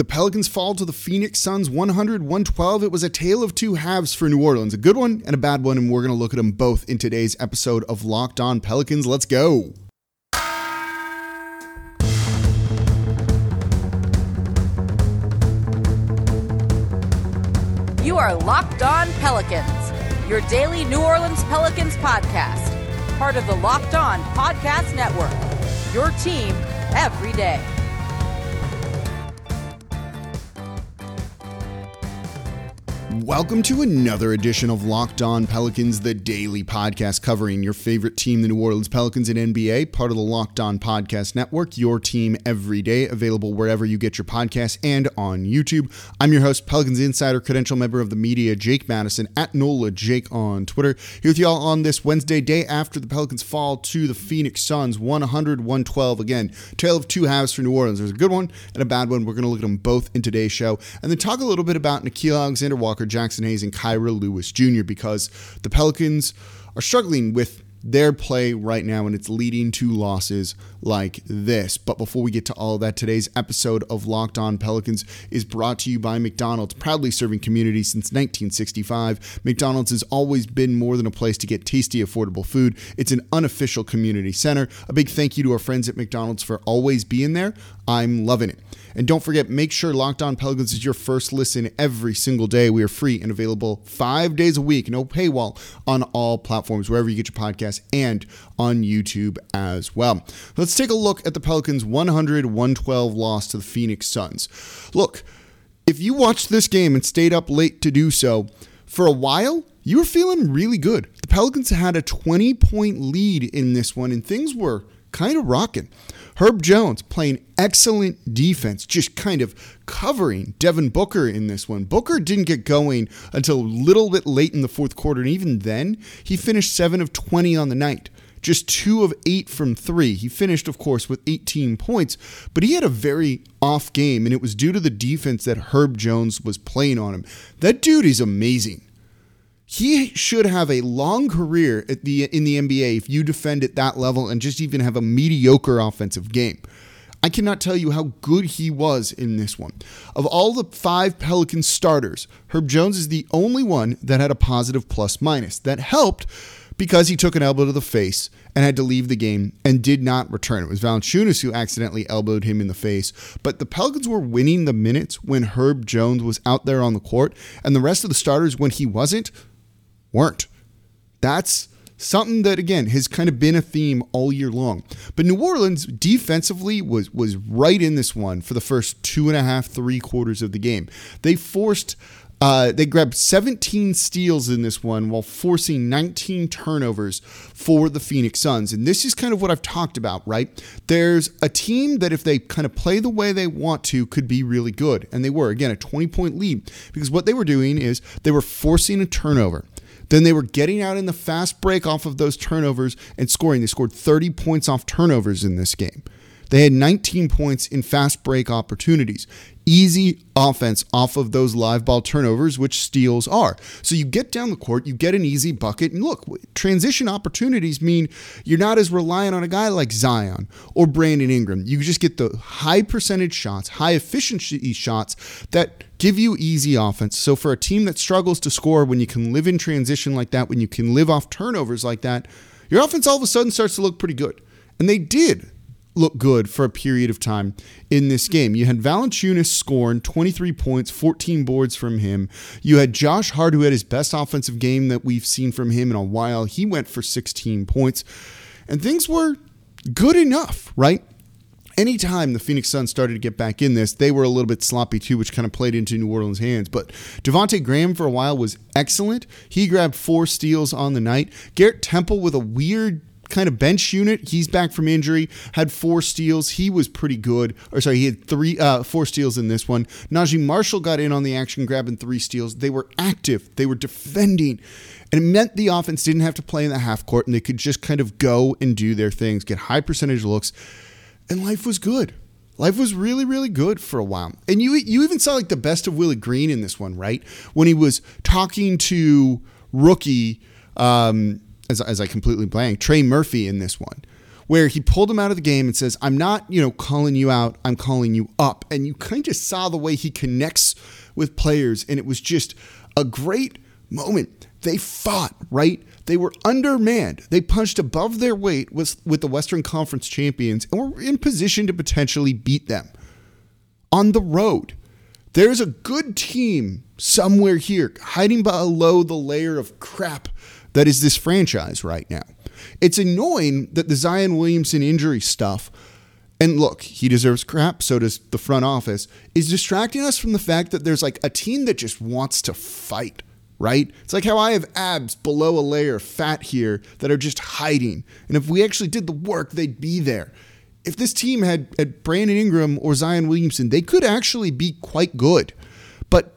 The Pelicans fall to the Phoenix Suns 100-112. It was a tale of two halves for New Orleans, a good one and a bad one, and we're going to look at them both in today's episode of Locked On Pelicans. Let's go. You are Locked On Pelicans, your daily New Orleans Pelicans podcast, part of the Locked On Podcast Network, your team every day. Welcome to another edition of Locked On Pelicans, the daily podcast covering your favorite team, the New Orleans Pelicans and NBA, part of the Locked On Podcast Network, your team every day, available wherever you get your podcasts and on YouTube. I'm your host, Pelicans Insider, credential member of the media, Jake Madison, at Nola Jake on Twitter. Here with y'all on this Wednesday, day after the Pelicans fall to the Phoenix Suns, 100-112. Again, tale of two halves for New Orleans. There's a good one and a bad one. We're going to look at them both in today's show, and then talk a little bit about Nickeil Alexander-Walker, Jaxson Hayes, and Kira Lewis Jr., because the Pelicans are struggling with their play right now, and it's leading to losses like this. But before we get to all of that, today's episode of Locked On Pelicans is brought to you by McDonald's, proudly serving communities since 1965. McDonald's has always been more than a place to get tasty, affordable food. It's an unofficial community center. A big thank you to our friends at McDonald's for always being there. I'm loving it. And don't forget, make sure Locked On Pelicans is your first listen every single day. We are free and available 5 days a week, no paywall, on all platforms, wherever you get your podcasts and on YouTube as well. Let's take a look at the Pelicans' 100-112 loss to the Phoenix Suns. Look, if you watched this game and stayed up late to do so, for a while, you were feeling really good. The Pelicans had a 20-point lead in this one, and things were kind of rocking. Herb Jones playing excellent defense, just kind of covering Devin Booker in this one. Booker didn't get going until a little bit late in the fourth quarter, and even then, he finished 7 of 20 on the night, just 2 of 8 from 3. He finished, of course, with 18 points, but he had a very off game, and it was due to the defense that Herb Jones was playing on him. That dude is amazing. He should have a long career in the NBA if you defend at that level and just even have a mediocre offensive game. I cannot tell you how good he was in this one. Of all the 5 Pelican starters, Herb Jones is the only one that had a positive plus-minus. That helped because he took an elbow to the face and had to leave the game and did not return. It was Valanciunas who accidentally elbowed him in the face, but the Pelicans were winning the minutes when Herb Jones was out there on the court, and the rest of the starters, when he wasn't, weren't. That's something that, again, has kind of been a theme all year long. But New Orleans defensively was right in this one for the first 2.5, 3 quarters of the game. They grabbed 17 steals in this one while forcing 19 turnovers for the Phoenix Suns. And this is kind of what I've talked about, right? There's a team that if they kind of play the way they want to could be really good. And they were, again, a 20-point lead, because what they were doing is they were forcing a turnover. Then they were getting out in the fast break off of those turnovers and scoring. They scored 30 points off turnovers in this game. They had 19 points in fast break opportunities. Easy offense off of those live ball turnovers, which steals are. So you get down the court, you get an easy bucket, and look, transition opportunities mean you're not as reliant on a guy like Zion or Brandon Ingram. You just get the high percentage shots, high efficiency shots that give you easy offense. So for a team that struggles to score, when you can live in transition like that, when you can live off turnovers like that, your offense all of a sudden starts to look pretty good. And they did look good for a period of time in this game. You had Valanciunas scoring 23 points, 14 boards from him. You had Josh Hart, who had his best offensive game that we've seen from him in a while. He went for 16 points, and things were good enough, right? Anytime the Phoenix Suns started to get back in this, they were a little bit sloppy too, which kind of played into New Orleans' hands. But Devonte' Graham for a while was excellent. He grabbed 4 steals on the night. Garrett Temple with a weird kind of bench unit. He's back from injury, had 4 steals. He was pretty good. He had 4 steals in this one. Naji Marshall got in on the action, grabbing 3 steals. They were active. They were defending. And it meant the offense didn't have to play in the half court, and they could just kind of go and do their things, get high percentage looks. And life was good. Life was really, really good for a while. And you even saw like the best of Willie Green in this one, right? When he was talking to rookie, Trey Murphy in this one, where he pulled him out of the game and says, I'm not, calling you out, I'm calling you up. And you kind of saw the way he connects with players, and it was just a great moment. They fought, right? They were undermanned. They punched above their weight with the Western Conference champions and were in position to potentially beat them. On the road, there's a good team somewhere here hiding below the layer of crap that is this franchise right now. It's annoying that the Zion Williamson injury stuff, and look, he deserves crap, so does the front office, is distracting us from the fact that there's like a team that just wants to fight, right? It's like how I have abs below a layer of fat here that are just hiding. And if we actually did the work, they'd be there. If this team had Brandon Ingram or Zion Williamson, they could actually be quite good. But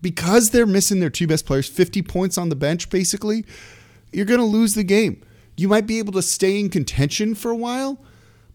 because they're missing their two best players, 50 points on the bench, basically, you're going to lose the game. You might be able to stay in contention for a while,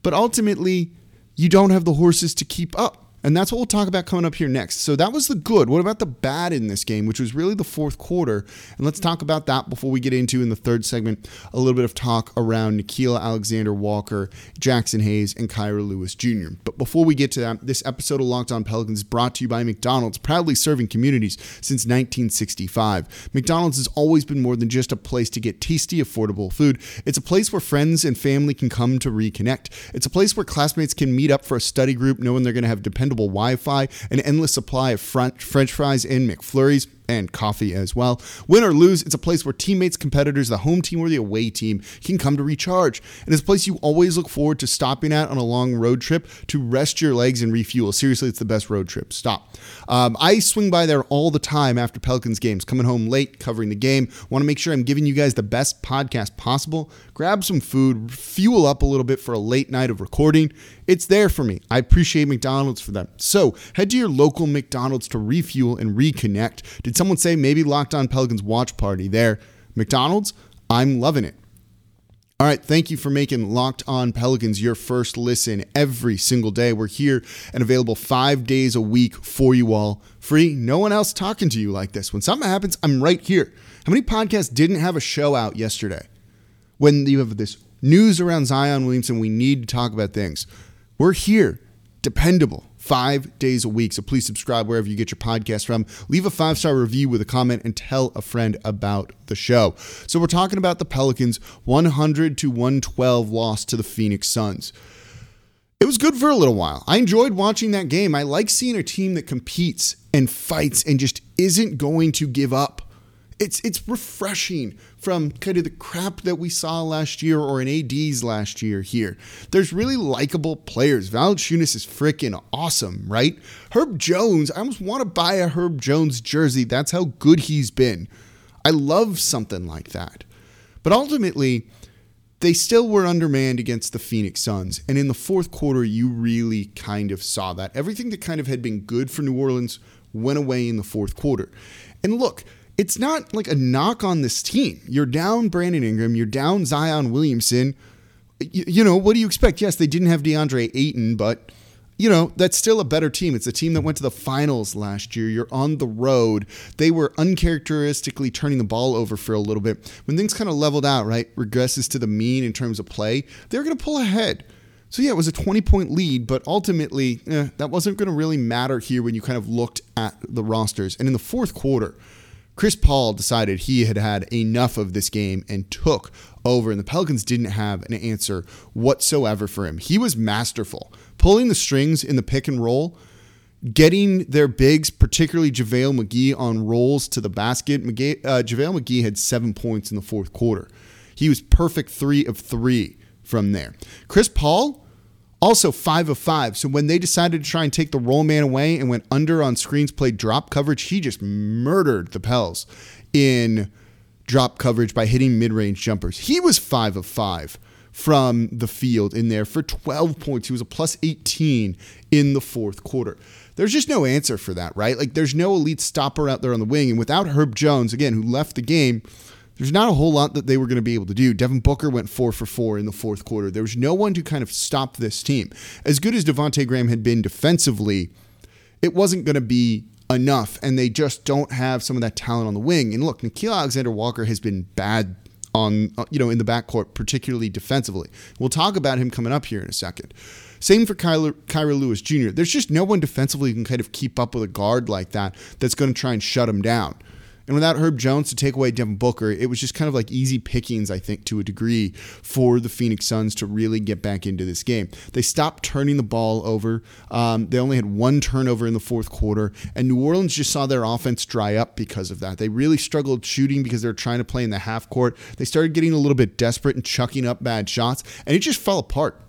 but ultimately, you don't have the horses to keep up. And that's what we'll talk about coming up here next. So that was the good. What about the bad in this game, which was really the fourth quarter? And let's talk about that before we get into, in the third segment, a little bit of talk around Nickeil Alexander-Walker, Jaxson Hayes, and Kira Lewis Jr. But before we get to that, this episode of Locked On Pelicans is brought to you by McDonald's, proudly serving communities since 1965. McDonald's has always been more than just a place to get tasty, affordable food. It's a place where friends and family can come to reconnect. It's a place where classmates can meet up for a study group, knowing they're going to have dependable Wi-Fi, an endless supply of French fries and McFlurries, and coffee as well. Win or lose, it's a place where teammates, competitors, the home team or the away team can come to recharge. And it's a place you always look forward to stopping at on a long road trip to rest your legs and refuel. Seriously, it's the best road trip. Stop. I swing by there all the time after Pelicans games, coming home late, covering the game. Want to make sure I'm giving you guys the best podcast possible. Grab some food, fuel up a little bit for a late night of recording. It's there for me. I appreciate McDonald's for that. So head to your local McDonald's to refuel and reconnect. Did someone say maybe Locked On Pelicans watch party there? McDonald's, I'm loving it. All right, thank you for making Locked On Pelicans your first listen every single day. We're here and available 5 days a week for you all. Free, no one else talking to you like this. When something happens, I'm right here. How many podcasts didn't have a show out yesterday? When you have this news around Zion Williamson, we need to talk about things. We're here, dependable. 5 days a week. So please subscribe wherever you get your podcast from. Leave a 5-star review with a comment and tell a friend about the show. So we're talking about the Pelicans' 100-112 loss to the Phoenix Suns. It was good for a little while. I enjoyed watching that game. I like seeing a team that competes and fights and just isn't going to give up. It's refreshing from kind of the crap that we saw last year or in AD's last year here. There's really likable players. Valanciunas is freaking awesome, right? Herb Jones, I almost want to buy a Herb Jones jersey. That's how good he's been. I love something like that. But ultimately, they still were undermanned against the Phoenix Suns. And in the fourth quarter, you really kind of saw that. Everything that kind of had been good for New Orleans went away in the fourth quarter. And look, it's not like a knock on this team. You're down Brandon Ingram. You're down Zion Williamson. What do you expect? Yes, they didn't have DeAndre Ayton, but, that's still a better team. It's a team that went to the finals last year. You're on the road. They were uncharacteristically turning the ball over for a little bit. When things kind of leveled out, right, regresses to the mean in terms of play, they're going to pull ahead. So, yeah, it was a 20-point lead, but ultimately, that wasn't going to really matter here when you kind of looked at the rosters. And in the fourth quarter, Chris Paul decided he had enough of this game and took over, and the Pelicans didn't have an answer whatsoever for him. He was masterful, pulling the strings in the pick and roll, getting their bigs, particularly JaVale McGee, on rolls to the basket. JaVale McGee had 7 points in the fourth quarter. He was perfect 3 of 3 from there. Chris Paul, also 5 of 5. So when they decided to try and take the roll man away and went under on screens, played drop coverage, he just murdered the Pels in drop coverage by hitting mid-range jumpers. He was 5 of 5 from the field in there for 12 points. He was a plus 18 in the fourth quarter. There's just no answer for that, right? Like, there's no elite stopper out there on the wing. And without Herb Jones, again, who left the game, there's not a whole lot that they were going to be able to do. Devin Booker went 4 for 4 in the fourth quarter. There was no one to kind of stop this team. As good as Devonte' Graham had been defensively, it wasn't going to be enough, and they just don't have some of that talent on the wing. And look, Nickeil Alexander-Walker has been bad on, you know, in the backcourt, particularly defensively. We'll talk about him coming up here in a second. Same for Kira Lewis Jr. There's just no one defensively who can kind of keep up with a guard like that that's going to try and shut him down. And without Herb Jones to take away Devin Booker, it was just kind of like easy pickings, I think, to a degree for the Phoenix Suns to really get back into this game. They stopped turning the ball over. They only had one turnover in the fourth quarter, and New Orleans just saw their offense dry up because of that. They really struggled shooting because they were trying to play in the half court. They started getting a little bit desperate and chucking up bad shots, and it just fell apart.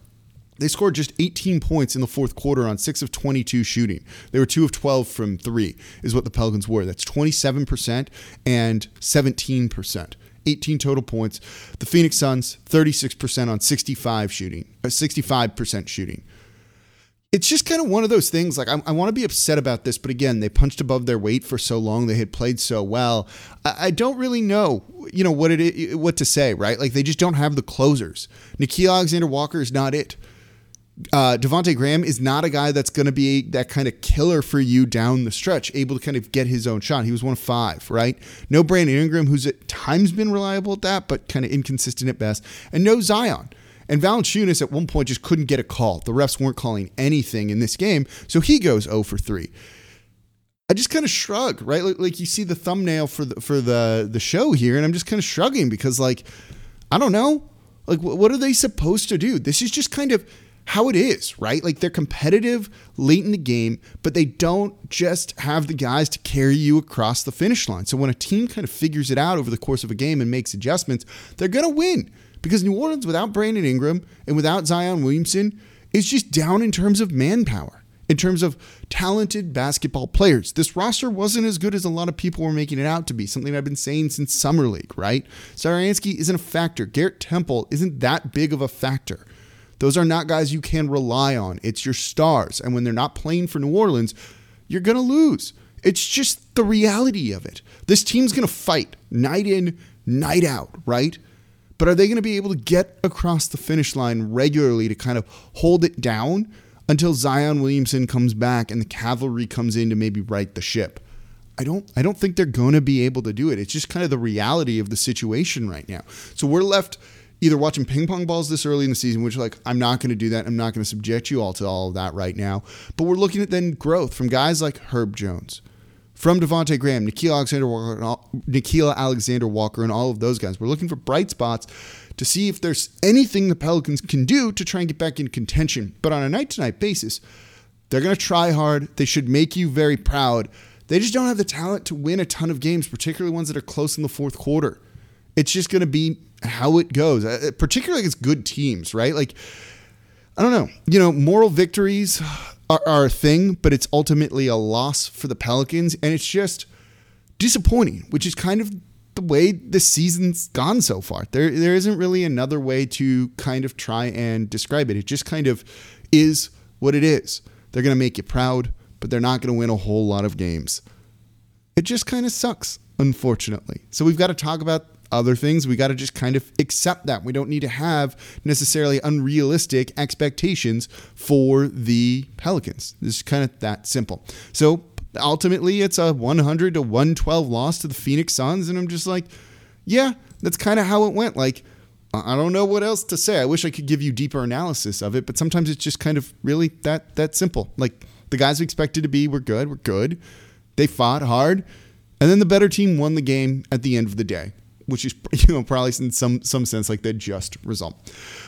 They scored just 18 points in the fourth quarter on 6 of 22 shooting. They were 2 of 12 from 3 is what the Pelicans were. That's 27% and 17%. 18 total points. The Phoenix Suns, 36% on 65% shooting. It's just kind of one of those things, like, I want to be upset about this, but again, they punched above their weight for so long, they had played so well. I don't really know, you know, what to say, right? Like, they just don't have the closers. Nickeil Alexander-Walker is not it. Devonte' Graham is not a guy that's going to be that kind of killer for you down the stretch, able to kind of get his own shot. He was 1 of 5, right? No Brandon Ingram, who's at times been reliable at that, but kind of inconsistent at best. And no Zion. And Valanciunas at one point just couldn't get a call. The refs weren't calling anything in this game, so he goes 0 for 3. I just kind of shrug, right? Like you see the thumbnail for the show here, and I'm just kind of shrugging because, like, I don't know. Like, what are they supposed to do? This is just kind of how it is, right? Like, they're competitive late in the game, but they don't just have the guys to carry you across the finish line. So when a team kind of figures it out over the course of a game and makes adjustments, they're going to win. Because New Orleans, without Brandon Ingram and without Zion Williamson, is just down in terms of manpower, in terms of talented basketball players. This roster wasn't as good as a lot of people were making it out to be, something I've been saying since Summer League, right? Saransky isn't a factor. Garrett Temple isn't that big of a factor. Those are not guys you can rely on. It's your stars. And when they're not playing for New Orleans, you're going to lose. It's just the reality of it. This team's going to fight night in, night out, right? But are they going to be able to get across the finish line regularly to kind of hold it down until Zion Williamson comes back and the cavalry comes in to maybe right the ship? I don't think they're going to be able to do it. It's just kind of the reality of the situation right now. So we're left either watching ping pong balls this early in the season, which, like, I'm not going to do that. I'm not going to subject you all to all of that right now. But we're looking at then growth from guys like Herb Jones, from Devonte' Graham, Nickeil Alexander-Walker, and all of those guys. We're looking for bright spots to see if there's anything the Pelicans can do to try and get back in contention. But on a night-to-night basis, they're going to try hard. They should make you very proud. They just don't have the talent to win a ton of games, particularly ones that are close in the fourth quarter. It's just going to be how it goes, particularly against good teams, right? Like, I don't know. You know, moral victories are a thing, but it's ultimately a loss for the Pelicans, and it's just disappointing, which is kind of the way this season's gone so far. There isn't really another way to kind of try and describe it. It just kind of is what it is. They're going to make you proud, but they're not going to win a whole lot of games. It just kind of sucks, unfortunately. So we've got to talk about other things. We got to just kind of accept that. We don't need to have necessarily unrealistic expectations for the Pelicans. This is kind of that simple. So ultimately, it's a 100 to 112 loss to the Phoenix Suns, and I'm just like, yeah, that's kind of how it went. Like, I don't know what else to say. I wish I could give you deeper analysis of it, but sometimes it's just kind of really that simple. Like, the guys we expected to be were good. They fought hard, and then the better team won the game at the end of the day, which is, you know, probably in some sense like the just result.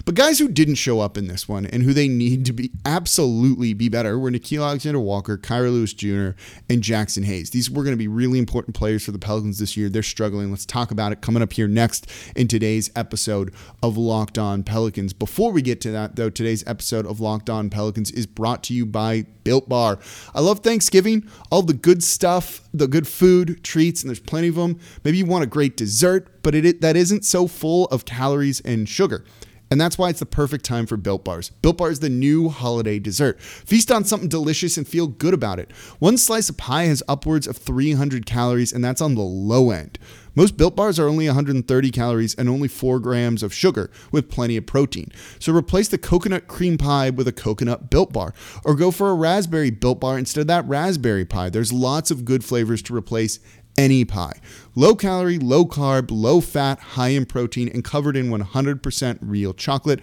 But guys who didn't show up in this one and who they need to be absolutely be better were Nickeil Alexander-Walker, Kira Lewis Jr., and Jaxson Hayes. These were going to be really important players for the Pelicans this year. They're struggling. Let's talk about it coming up here next in today's episode of Locked On Pelicans. Before we get to that, though, today's episode of Locked On Pelicans is brought to you by Built Bar. I love Thanksgiving, all the good stuff, the good food, treats, and there's plenty of them. Maybe you want a great dessert, but that isn't so full of calories and sugar. And that's why it's the perfect time for Built Bars. Built Bar is the new holiday dessert. Feast on something delicious and feel good about it. One slice of pie has upwards of 300 calories, and that's on the low end. Most Built Bars are only 130 calories and only 4 grams of sugar with plenty of protein. So replace the coconut cream pie with a coconut Built Bar, or go for a raspberry Built Bar instead of that raspberry pie. There's lots of good flavors to replace any pie. Low calorie, low carb, low fat, high in protein, and covered in 100% real chocolate.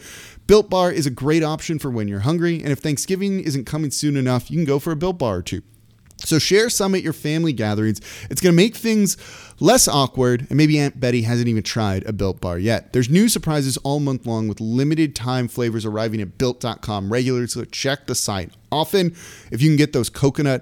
Built Bar is a great option for when you're hungry, and if Thanksgiving isn't coming soon enough, you can go for a Built Bar or two. So share some at your family gatherings. It's going to make things less awkward, and maybe Aunt Betty hasn't even tried a Built Bar yet. There's new surprises all month long with limited time flavors arriving at Built.com regularly, so check the site often. If you can get those the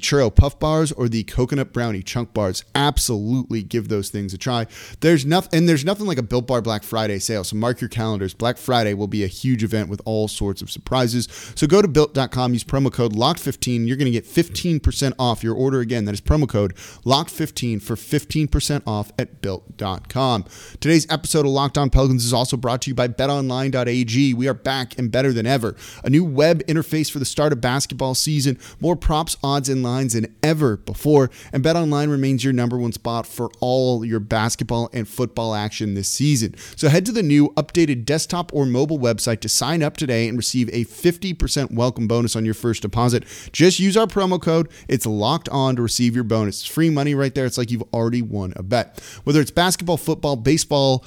churro puff bars or the coconut brownie chunk bars, absolutely give those things a try. There's nothing like a Built Bar Black Friday sale, so mark your calendars. Black Friday will be a huge event with all sorts of surprises. So go to Built.com, use promo code LOCKED15. You're going to get 15% off your order. Again, that is promo code LOCKED15 for 15% off at Built.com. Today's episode of Locked On Pelicans is also brought to you by BetOnline.ag. We are back and better than ever. A new web interface for the start of basketball season, more props, odds, and lines than ever before, and BetOnline remains your number one spot for all your basketball and football action this season. So head to the new updated desktop or mobile website to sign up today and receive a 50% welcome bonus on your first deposit. Just use our promo code. It's locked on to receive your bonus. It's free money right there. It's like you've already won a bet. Whether it's basketball, football, baseball,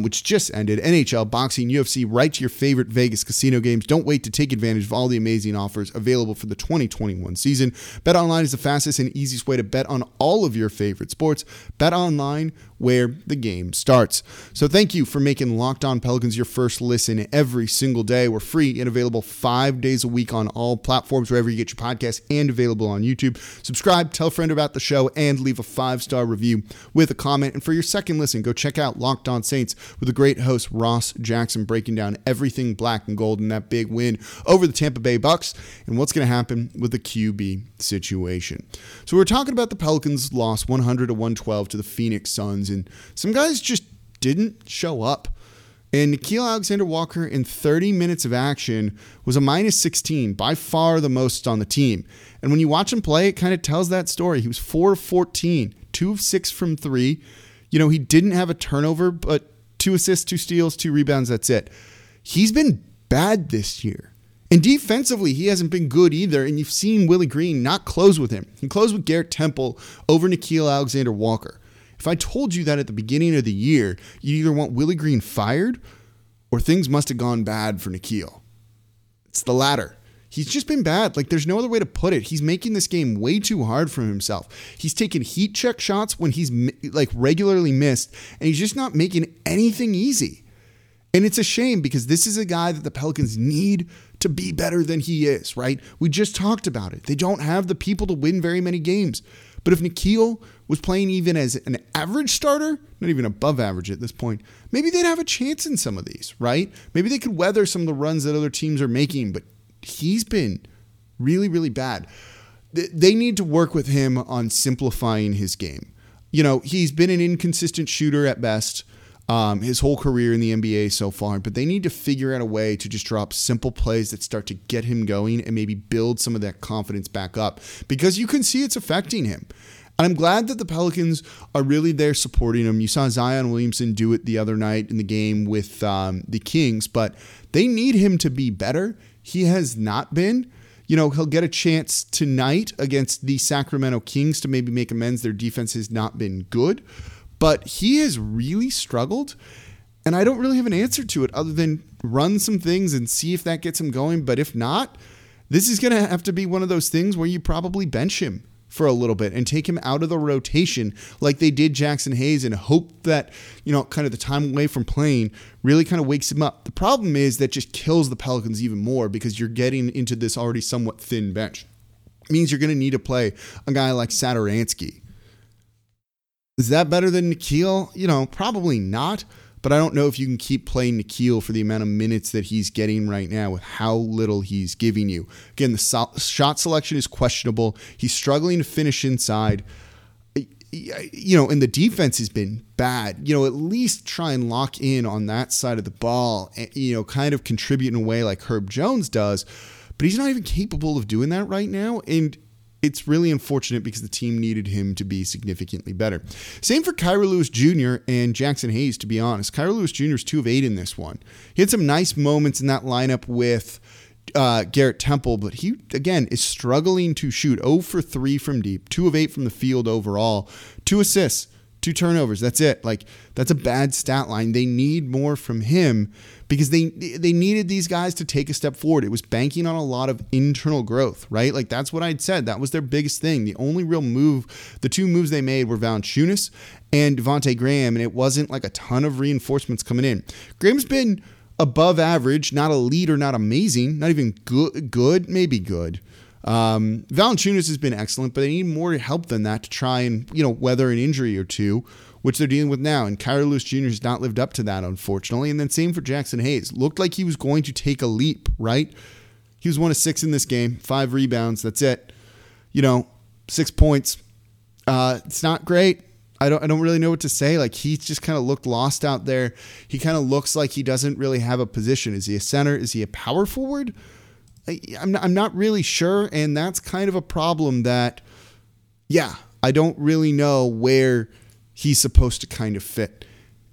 which just ended, NHL, boxing, UFC, right to your favorite Vegas casino games. Don't wait to take advantage of all the amazing offers available for the 2021 season. BetOnline is the fastest and easiest way to bet on all of your favorite sports. BetOnline, where the game starts. So thank you for making Locked On Pelicans your first listen every single day. We're free and available 5 days a week on all platforms, wherever you get your podcasts, and available on YouTube. Subscribe, tell a friend about the show, and leave a 5-star review with a comment. And for your second listen, go check out Locked On Saints with the great host Ross Jackson breaking down everything black and gold in that big win over the Tampa Bay Bucks and what's going to happen with the QB situation. So we're talking about the Pelicans' loss 100-112 to the Phoenix Suns, and some guys just didn't show up. And Nickeil Alexander-Walker in 30 minutes of action was a -16, by far the most on the team. And when you watch him play, it kind of tells that story. He was 4 of 14, 2 of 6 from 3. You know, he didn't have a turnover, but 2 assists, 2 steals, 2 rebounds, that's it. He's been bad this year. And defensively, he hasn't been good either, and you've seen Willie Green not close with him. He closed with Garrett Temple over Nickeil Alexander-Walker. If I told you that at the beginning of the year, you either want Willie Green fired or things must have gone bad for Nickeil. It's the latter. He's just been bad. Like, there's no other way to put it. He's making this game way too hard for himself. He's taking heat check shots when he's like regularly missed, and he's just not making anything easy. And it's a shame because this is a guy that the Pelicans need to be better than he is, right? We just talked about it. They don't have the people to win very many games. But if Nickeil was playing even as an average starter, not even above average at this point, maybe they'd have a chance in some of these, right? Maybe they could weather some of the runs that other teams are making, but he's been really, really bad. They need to work with him on simplifying his game. You know, he's been an inconsistent shooter at best his whole career in the NBA so far, but they need to figure out a way to just drop simple plays that start to get him going and maybe build some of that confidence back up, because you can see it's affecting him. And I'm glad that the Pelicans are really there supporting him. You saw Zion Williamson do it the other night in the game with the Kings, but they need him to be better. He has not been. You know, he'll get a chance tonight against the Sacramento Kings to maybe make amends. Their defense has not been good. But he has really struggled, and I don't really have an answer to it other than run some things and see if that gets him going. But if not, this is going to have to be one of those things where you probably bench him for a little bit and take him out of the rotation like they did Jaxson Hayes, and hope that, you know, kind of the time away from playing really kind of wakes him up. The problem is that just kills the Pelicans even more, because you're getting into this already somewhat thin bench. It means you're going to need to play a guy like Satoransky. Is that better than Nickeil? You know, probably not, but I don't know if you can keep playing Nickeil for the amount of minutes that he's getting right now with how little he's giving you. Again, the shot selection is questionable. He's struggling to finish inside. You know, and the defense has been bad. You know, at least try and lock in on that side of the ball and, you know, kind of contribute in a way like Herb Jones does, but he's not even capable of doing that right now. And it's really unfortunate because the team needed him to be significantly better. Same for Kira Lewis Jr. and Jaxson Hayes, to be honest. Kira Lewis Jr. is 2 of 8 in this one. He had some nice moments in that lineup with, Garrett Temple, but he, again, is struggling to shoot. 0 for 3 from deep, 2 of 8 from the field overall, 2 assists, 2 turnovers. That's it. Like, that's a bad stat line. They need more from him because they needed these guys to take a step forward. It was banking on a lot of internal growth, right? Like, that's what I'd said. That was their biggest thing. The only real move, the two moves they made were Valanciunas and Devonte' Graham, and it wasn't like a ton of reinforcements coming in. Graham's been above average, not elite or not amazing, not even good, maybe good. Valanciunas has been excellent, but they need more help than that to try and, you know, weather an injury or two, which they're dealing with now. And Kira Lewis Jr. has not lived up to that, unfortunately. And then same for Jaxson Hayes. Looked like he was going to take a leap, right? He was 1 of 6 in this game, 5 rebounds. That's it. You know, 6 points. It's not great. I don't really know what to say. Like, he's just kind of looked lost out there. He kind of looks like he doesn't really have a position. Is he a center? Is he a power forward? I'm not really sure, and that's kind of a problem that, yeah, I don't really know where he's supposed to kind of fit.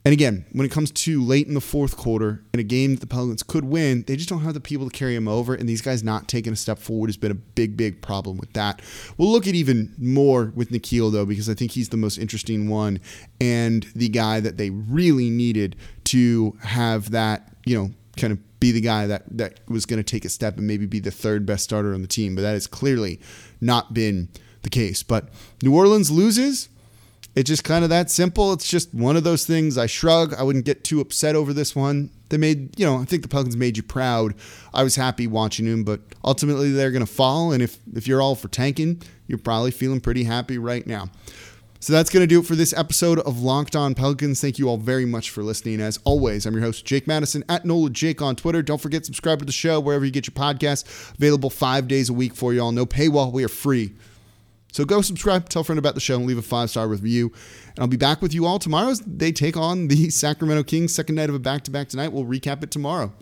And again, when it comes to late in the fourth quarter in a game that the Pelicans could win, they just don't have the people to carry him over, and these guys not taking a step forward has been a big, big problem with that. We'll look at even more with Nickeil, though, because I think he's the most interesting one and the guy that they really needed to have that, you know, kind of be the guy that was going to take a step and maybe be the third best starter on the team. But that has clearly not been the case. But New Orleans loses. It's just kind of that simple. It's just one of those things. I shrug. I wouldn't get too upset over this one. They made, you know, I think the Pelicans made you proud. I was happy watching them, but ultimately they're going to fall. And if you're all for tanking, you're probably feeling pretty happy right now. So that's going to do it for this episode of Locked On Pelicans. Thank you all very much for listening. As always, I'm your host, Jake Madison, at Nola Jake on Twitter. Don't forget, subscribe to the show wherever you get your podcasts. Available 5 days a week for you all. No paywall. We are free. So go subscribe, tell a friend about the show, and leave a 5-star review. And I'll be back with you all tomorrow as they take on the Sacramento Kings. Second night of a back-to-back tonight. We'll recap it tomorrow.